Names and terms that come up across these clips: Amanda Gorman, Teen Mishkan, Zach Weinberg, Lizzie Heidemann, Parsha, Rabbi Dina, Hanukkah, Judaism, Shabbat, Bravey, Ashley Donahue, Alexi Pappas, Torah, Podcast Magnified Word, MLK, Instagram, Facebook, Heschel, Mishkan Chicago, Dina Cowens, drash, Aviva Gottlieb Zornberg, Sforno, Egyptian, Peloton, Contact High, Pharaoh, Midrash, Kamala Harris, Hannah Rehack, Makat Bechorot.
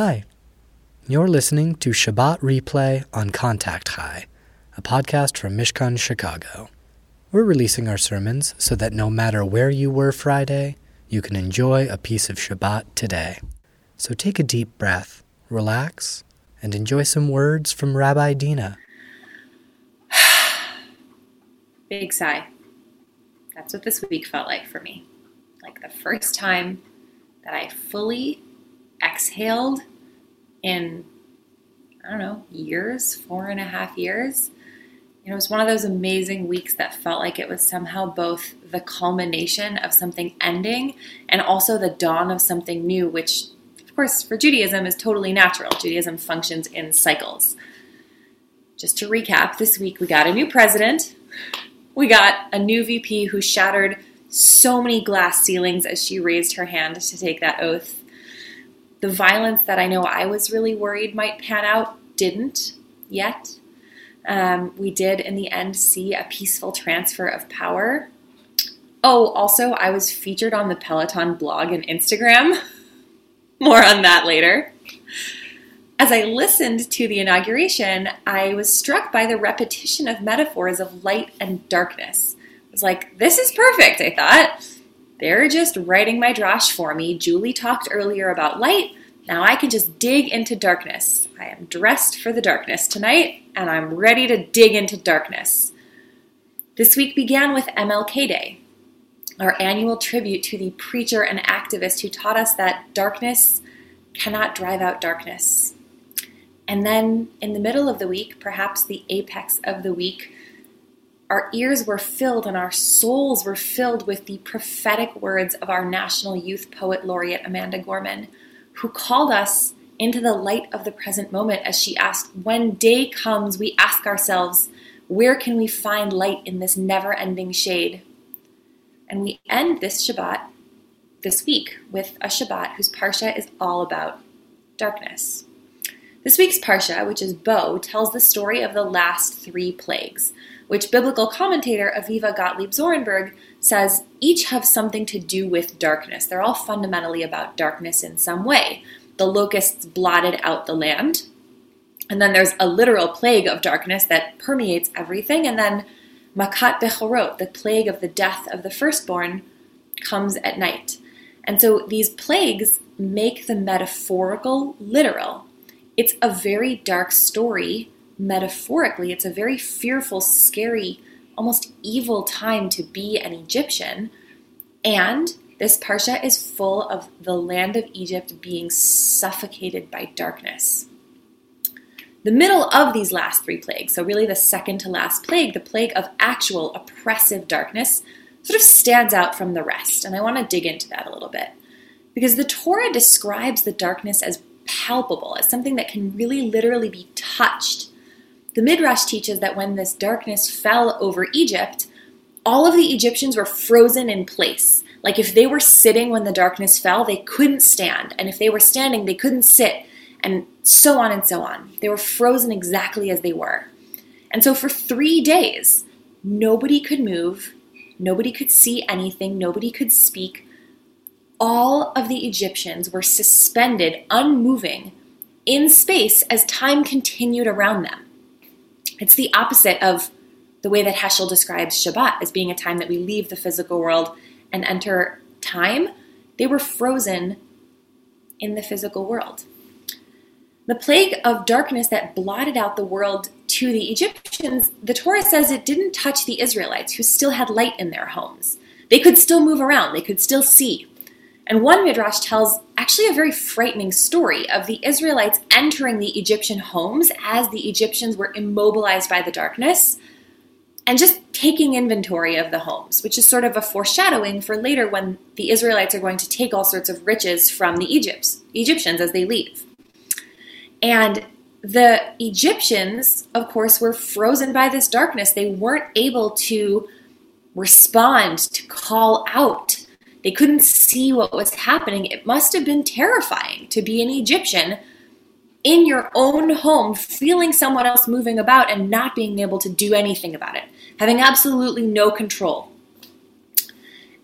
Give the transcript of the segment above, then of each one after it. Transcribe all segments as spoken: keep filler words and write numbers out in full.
Hi, you're listening to Shabbat Replay on Contact High, a podcast from Mishkan Chicago. We're releasing our sermons so that no matter where you were Friday, you can enjoy a piece of Shabbat today. So take a deep breath, relax, and enjoy some words from Rabbi Dina. Big sigh. That's what this week felt like for me. Like the first time that I fully exhaled in, I don't know, years, four and a half years. And it was one of those amazing weeks that felt like it was somehow both the culmination of something ending and also the dawn of something new, which, of course, for Judaism is totally natural. Judaism functions in cycles. Just to recap, this week we got a new president. We got a new V P who shattered so many glass ceilings as she raised her hand to take that oath. The violence that I know I was really worried might pan out didn't yet. Um, we did, in the end, see a peaceful transfer of power. Oh, also, I was featured on the Peloton blog and Instagram. More on that later. As I listened to the inauguration, I was struck by the repetition of metaphors of light and darkness. I was like, this is perfect, I thought. They're just writing my drash for me. Julie talked earlier about light. Now I can just dig into darkness. I am dressed for the darkness tonight, and I'm ready to dig into darkness. This week began with M L K Day, our annual tribute to the preacher and activist who taught us that darkness cannot drive out darkness. And then in the middle of the week, perhaps the apex of the week, our ears were filled and our souls were filled with the prophetic words of our National Youth Poet Laureate, Amanda Gorman, who called us into the light of the present moment as she asked, when day comes, we ask ourselves, where can we find light in this never-ending shade? And we end this Shabbat, this week, with a Shabbat whose Parsha is all about darkness. This week's Parsha, which is Bo, tells the story of the last three plagues, which biblical commentator Aviva Gottlieb Zornberg says each have something to do with darkness. They're all fundamentally about darkness in some way. The locusts blotted out the land, and then there's a literal plague of darkness that permeates everything, and then Makat Bechorot, the plague of the death of the firstborn, comes at night. And so these plagues make the metaphorical literal. It's a very dark story, metaphorically. It's a very fearful, scary, almost evil time to be an Egyptian. And this Parsha is full of the land of Egypt being suffocated by darkness. The middle of these last three plagues, so really the second to last plague, the plague of actual oppressive darkness, sort of stands out from the rest. And I want to dig into that a little bit. Because the Torah describes the darkness as palpable, as something that can really literally be touched. The Midrash teaches that when this darkness fell over Egypt, all of the Egyptians were frozen in place. Like if they were sitting when the darkness fell, they couldn't stand. And if they were standing, they couldn't sit. And so on and so on. They were frozen exactly as they were. And so for three days, nobody could move. Nobody could see anything. Nobody could speak. All of the Egyptians were suspended, unmoving, in space as time continued around them. It's the opposite of the way that Heschel describes Shabbat as being a time that we leave the physical world and enter time. They were frozen in the physical world. The plague of darkness that blotted out the world to the Egyptians, the Torah says it didn't touch the Israelites who still had light in their homes. They could still move around. They could still see. And one Midrash tells actually a very frightening story of the Israelites entering the Egyptian homes as the Egyptians were immobilized by the darkness and just taking inventory of the homes, which is sort of a foreshadowing for later when the Israelites are going to take all sorts of riches from the Egypts, Egyptians as they leave. And the Egyptians, of course, were frozen by this darkness. They weren't able to respond, to call out. They couldn't see what was happening. It must have been terrifying to be an Egyptian in your own home, feeling someone else moving about and not being able to do anything about it, having absolutely no control.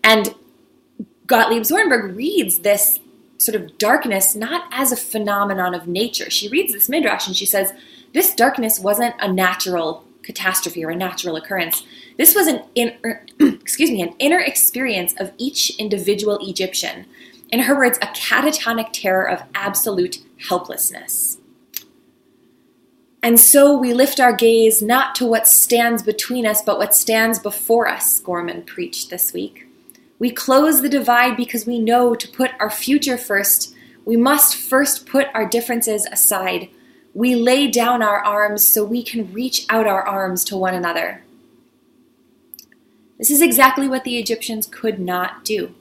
And Gottlieb Zornberg reads this sort of darkness not as a phenomenon of nature. She reads this midrash and she says, this darkness wasn't a natural catastrophe or a natural occurrence. This was an inner, excuse me, an inner experience of each individual Egyptian. In her words, a catatonic terror of absolute helplessness. And so we lift our gaze not to what stands between us, but what stands before us, Gorman preached this week. We close the divide because we know to put our future first, we must first put our differences aside. We lay down our arms so we can reach out our arms to one another. This is exactly what the Egyptians could not do.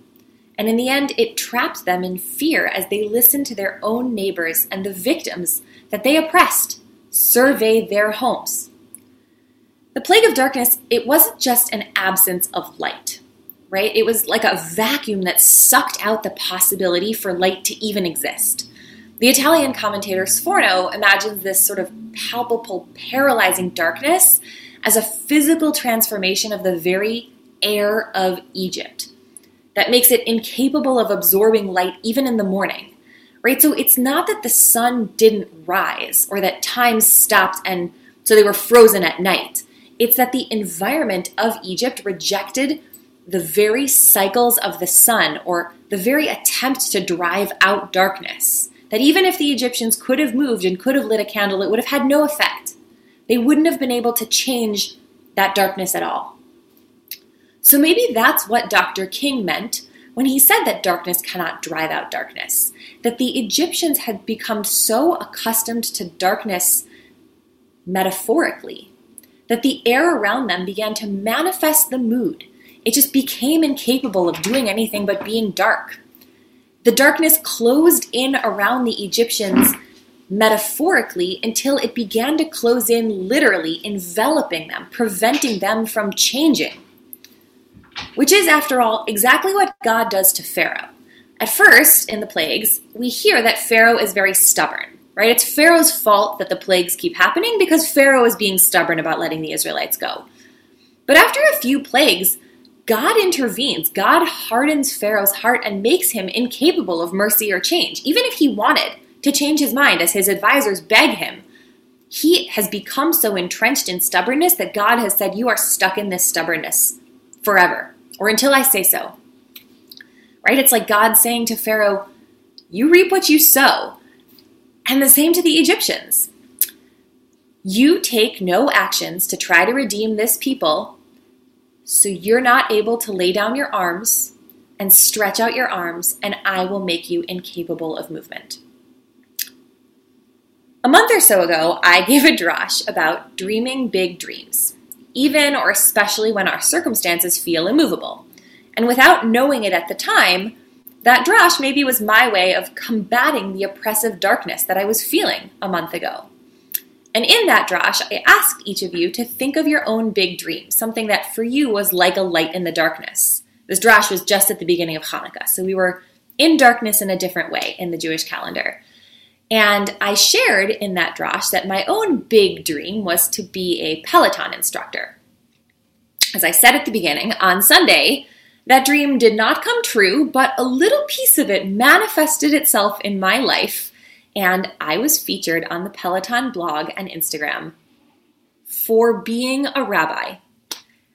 And in the end, it trapped them in fear as they listened to their own neighbors and the victims that they oppressed survey their homes. The plague of darkness, it wasn't just an absence of light, right? It was like a vacuum that sucked out the possibility for light to even exist. The Italian commentator Sforno imagines this sort of palpable, paralyzing darkness as a physical transformation of the very air of Egypt that makes it incapable of absorbing light even in the morning. Right, so it's not that the sun didn't rise or that time stopped and so they were frozen at night. It's that the environment of Egypt rejected the very cycles of the sun or the very attempt to drive out darkness. That even if the Egyptians could have moved and could have lit a candle, it would have had no effect. They wouldn't have been able to change that darkness at all. So maybe that's what Doctor King meant when he said that darkness cannot drive out darkness, that the Egyptians had become so accustomed to darkness metaphorically, that the air around them began to manifest the mood. It just became incapable of doing anything but being dark. The darkness closed in around the Egyptians metaphorically until it began to close in literally, enveloping them, preventing them from changing. Which is, after all, exactly what God does to Pharaoh. At first, in the plagues, we hear that Pharaoh is very stubborn, right? It's Pharaoh's fault that the plagues keep happening because Pharaoh is being stubborn about letting the Israelites go. But after a few plagues, God intervenes. God hardens Pharaoh's heart and makes him incapable of mercy or change. Even if he wanted to change his mind, as his advisors beg him, he has become so entrenched in stubbornness that God has said, you are stuck in this stubbornness forever, or until I say so, right? It's like God saying to Pharaoh, you reap what you sow. And the same to the Egyptians. You take no actions to try to redeem this people, so you're not able to lay down your arms and stretch out your arms, and I will make you incapable of movement. A month or so ago, I gave a drash about dreaming big dreams, even or especially when our circumstances feel immovable. And without knowing it at the time, that drash maybe was my way of combating the oppressive darkness that I was feeling a month ago. And in that drash, I asked each of you to think of your own big dream, something that for you was like a light in the darkness. This drash was just at the beginning of Hanukkah, so we were in darkness in a different way in the Jewish calendar. And I shared in that drash that my own big dream was to be a Peloton instructor. As I said at the beginning, on Sunday, that dream did not come true, but a little piece of it manifested itself in my life, and I was featured on the Peloton blog and Instagram for being a rabbi,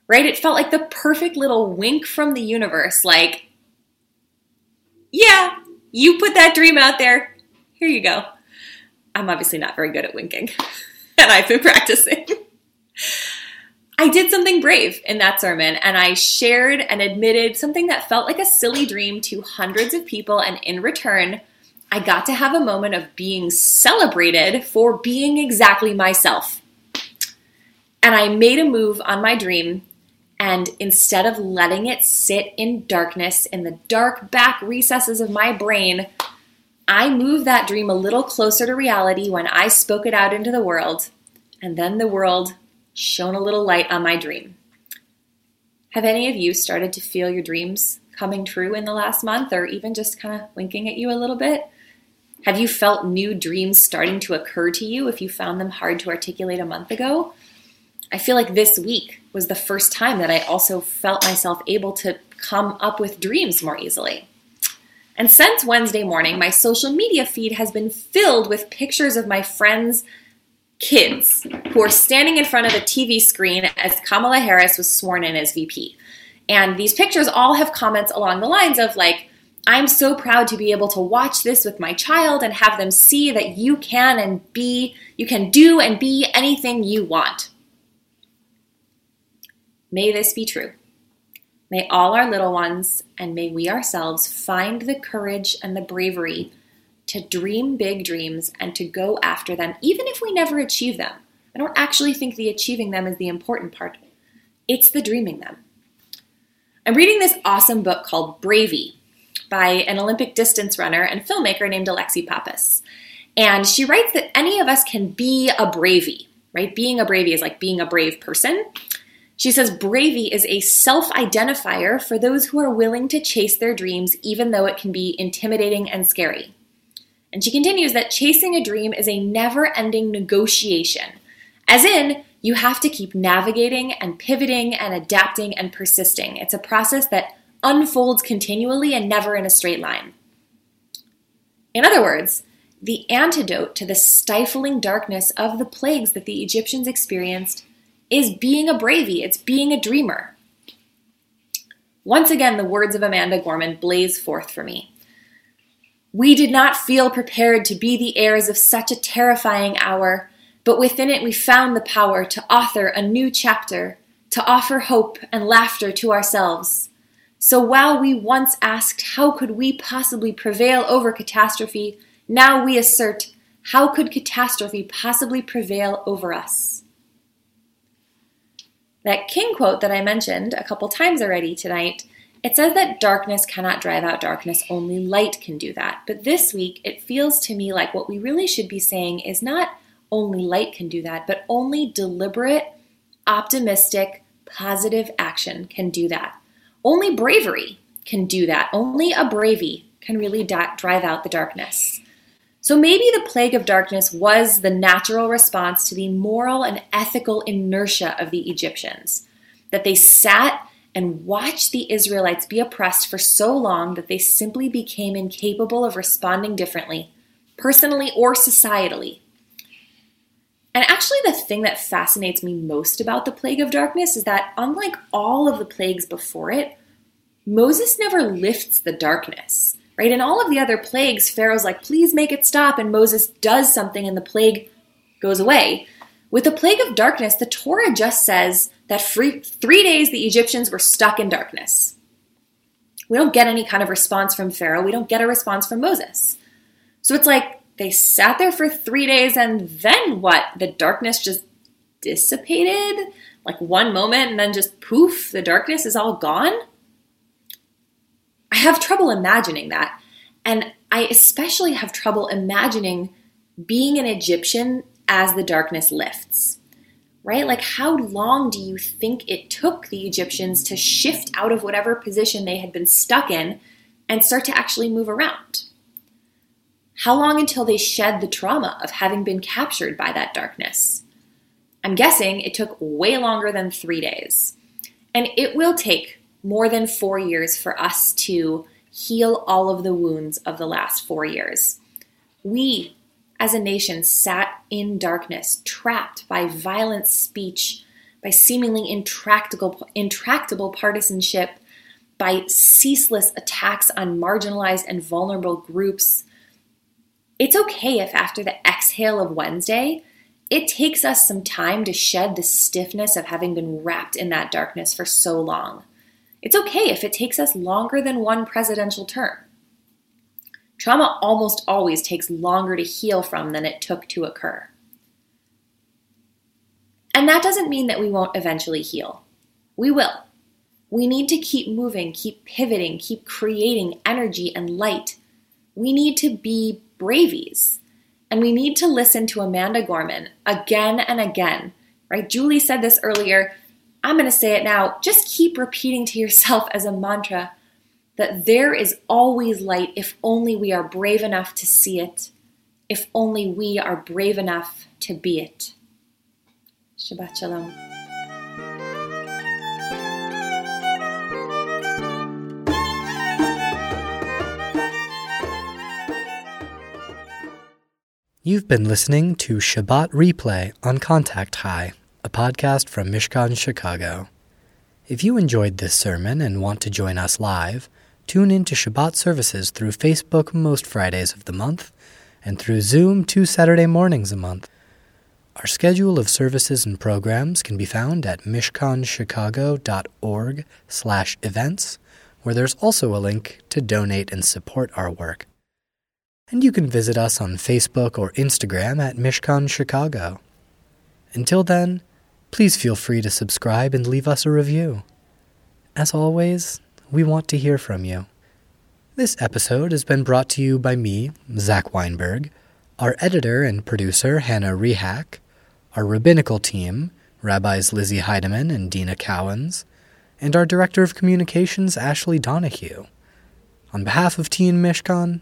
right? It felt like the perfect little wink from the universe, like, yeah, you put that dream out there. Here you go. I'm obviously not very good at winking, and I've been practicing. I did something brave in that sermon, and I shared and admitted something that felt like a silly dream to hundreds of people, and in return, I got to have a moment of being celebrated for being exactly myself. And I made a move on my dream, and instead of letting it sit in darkness in the dark back recesses of my brain, I moved that dream a little closer to reality when I spoke it out into the world, and then the world shone a little light on my dream. Have any of you started to feel your dreams coming true in the last month, or even just kind of winking at you a little bit? Have you felt new dreams starting to occur to you if you found them hard to articulate a month ago? I feel like this week was the first time that I also felt myself able to come up with dreams more easily. And since Wednesday morning, my social media feed has been filled with pictures of my friends' kids who are standing in front of a T V screen as Kamala Harris was sworn in as V P. And these pictures all have comments along the lines of like, I'm so proud to be able to watch this with my child and have them see that you can and be, you can do and be anything you want. May this be true. May all our little ones and may we ourselves find the courage and the bravery to dream big dreams and to go after them, even if we never achieve them. I don't actually think the achieving them is the important part. It's the dreaming them. I'm reading this awesome book called Bravey by an Olympic distance runner and filmmaker named Alexi Pappas. And she writes that any of us can be a Bravey, right? Being a Bravey is like being a brave person. She says Bravey is a self-identifier for those who are willing to chase their dreams, even though it can be intimidating and scary. And she continues that chasing a dream is a never-ending negotiation, as in you have to keep navigating and pivoting and adapting and persisting. It's a process that unfolds continually and never in a straight line. In other words, the antidote to the stifling darkness of the plagues that the Egyptians experienced is being a Bravey. It's being a dreamer. Once again, the words of Amanda Gorman blaze forth for me. We did not feel prepared to be the heirs of such a terrifying hour, but within it we found the power to author a new chapter, to offer hope and laughter to ourselves. So while we once asked, how could we possibly prevail over catastrophe, now we assert, how could catastrophe possibly prevail over us? That King quote that I mentioned a couple times already tonight, it says that darkness cannot drive out darkness, only light can do that. But this week, it feels to me like what we really should be saying is not only light can do that, but only deliberate, optimistic, positive action can do that. Only bravery can do that. Only a Bravey can really da- drive out the darkness. So maybe the plague of darkness was the natural response to the moral and ethical inertia of the Egyptians, that they sat and watched the Israelites be oppressed for so long that they simply became incapable of responding differently, personally or societally. And actually the thing that fascinates me most about the plague of darkness is that unlike all of the plagues before it, Moses never lifts the darkness, right? In all of the other plagues, Pharaoh's like, please make it stop, and Moses does something and the plague goes away. With the plague of darkness, the Torah just says that for three days the Egyptians were stuck in darkness. We don't get any kind of response from Pharaoh. We don't get a response from Moses. So it's like they sat there for three days and then what? The darkness just dissipated? Like one moment and then just poof, the darkness is all gone? I have trouble imagining that. And I especially have trouble imagining being an Egyptian as the darkness lifts, right? Like how long do you think it took the Egyptians to shift out of whatever position they had been stuck in and start to actually move around? How long until they shed the trauma of having been captured by that darkness? I'm guessing it took way longer than three days. And it will take more than four years for us to heal all of the wounds of the last four years. We as a nation sat in darkness, trapped by violent speech, by seemingly intractable, intractable partisanship, by ceaseless attacks on marginalized and vulnerable groups. It's okay if after the exhale of Wednesday, it takes us some time to shed the stiffness of having been wrapped in that darkness for so long. It's okay if it takes us longer than one presidential term. Trauma almost always takes longer to heal from than it took to occur. And that doesn't mean that we won't eventually heal. We will. We need to keep moving, keep pivoting, keep creating energy and light. We need to be Braveys. And we need to listen to Amanda Gorman again and again, right? Julie said this earlier. I'm going to say it now. Just keep repeating to yourself as a mantra that there is always light if only we are brave enough to see it, if only we are brave enough to be it. Shabbat Shalom. You've been listening to Shabbat Replay on Contact High, a podcast from Mishkan Chicago. If you enjoyed this sermon and want to join us live, tune in to Shabbat services through Facebook most Fridays of the month and through Zoom two Saturday mornings a month. Our schedule of services and programs can be found at mishkanchicago.org slash events, where there's also a link to donate and support our work. And you can visit us on Facebook or Instagram at Mishkan Chicago. Until then, please feel free to subscribe and leave us a review. As always, we want to hear from you. This episode has been brought to you by me, Zach Weinberg, our editor and producer, Hannah Rehack, our rabbinical team, Rabbis Lizzie Heidemann and Dina Cowens, and our director of communications, Ashley Donahue. On behalf of Teen Mishkan,